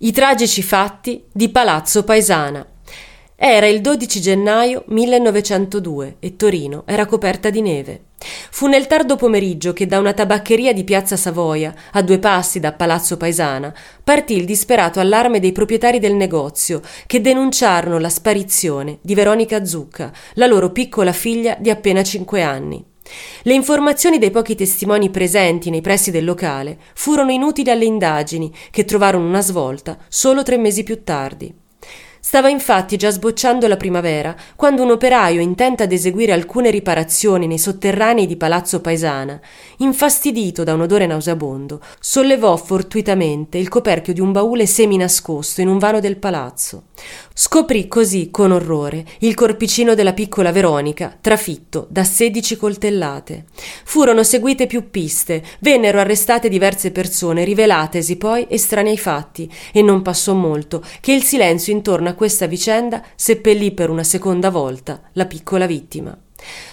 I tragici fatti di Palazzo Paesana. Era il 12 gennaio 1902 e Torino era coperta di neve. Fu nel tardo pomeriggio che da una tabaccheria di Piazza Savoia, a due passi da Palazzo Paesana, partì il disperato allarme dei proprietari del negozio, che denunciarono la sparizione di Veronica Zucca, la loro piccola figlia di appena 5 anni. Le informazioni dei pochi testimoni presenti nei pressi del locale furono inutili alle indagini, che trovarono una svolta solo 3 mesi più tardi. Stava infatti già sbocciando la primavera quando un operaio, intento ad eseguire alcune riparazioni nei sotterranei di Palazzo Paesana, infastidito da un odore nauseabondo, sollevò fortuitamente il coperchio di un baule seminascosto in un vano del palazzo. Scoprì così con orrore il corpicino della piccola Veronica, trafitto da 16 coltellate. Furono seguite più piste, vennero arrestate diverse persone, rivelatesi poi estranei ai fatti, e non passò molto che il silenzio intorno a questa vicenda seppellì per una seconda volta la piccola vittima.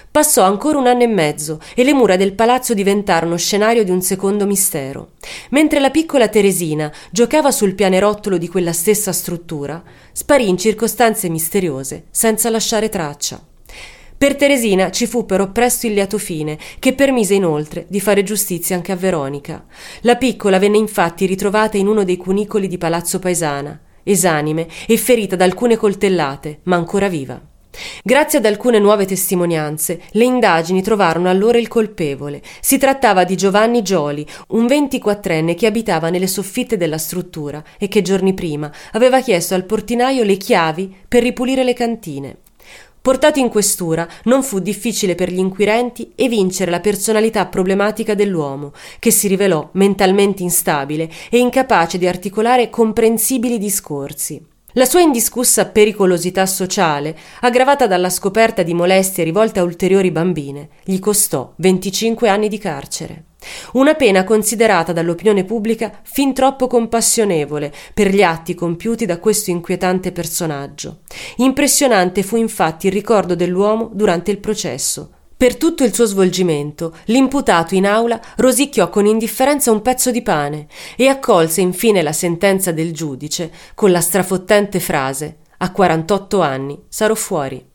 Passò ancora 1 anno e mezzo e le mura del palazzo diventarono scenario di un secondo mistero. Mentre la piccola Teresina giocava sul pianerottolo di quella stessa struttura, sparì in circostanze misteriose senza lasciare traccia. Per Teresina ci fu però presto il lieto fine, che permise inoltre di fare giustizia anche a Veronica. La piccola venne infatti ritrovata in uno dei cunicoli di Palazzo Paesana, esanime e ferita da alcune coltellate, ma ancora viva. Grazie ad alcune nuove testimonianze, le indagini trovarono allora il colpevole. Si trattava di Giovanni Gioili, un 24enne che abitava nelle soffitte della struttura e che giorni prima aveva chiesto al portinaio le chiavi per ripulire le cantine. Portato in questura, non fu difficile per gli inquirenti evincere la personalità problematica dell'uomo, che si rivelò mentalmente instabile e incapace di articolare comprensibili discorsi. La sua indiscussa pericolosità sociale, aggravata dalla scoperta di molestie rivolte a ulteriori bambine, gli costò 25 anni di carcere. Una pena considerata dall'opinione pubblica fin troppo compassionevole per gli atti compiuti da questo inquietante personaggio. Impressionante fu infatti il ricordo dell'uomo durante il processo. Per tutto il suo svolgimento, l'imputato in aula rosicchiò con indifferenza un pezzo di pane e accolse infine la sentenza del giudice con la strafottente frase: a 48 anni sarò fuori.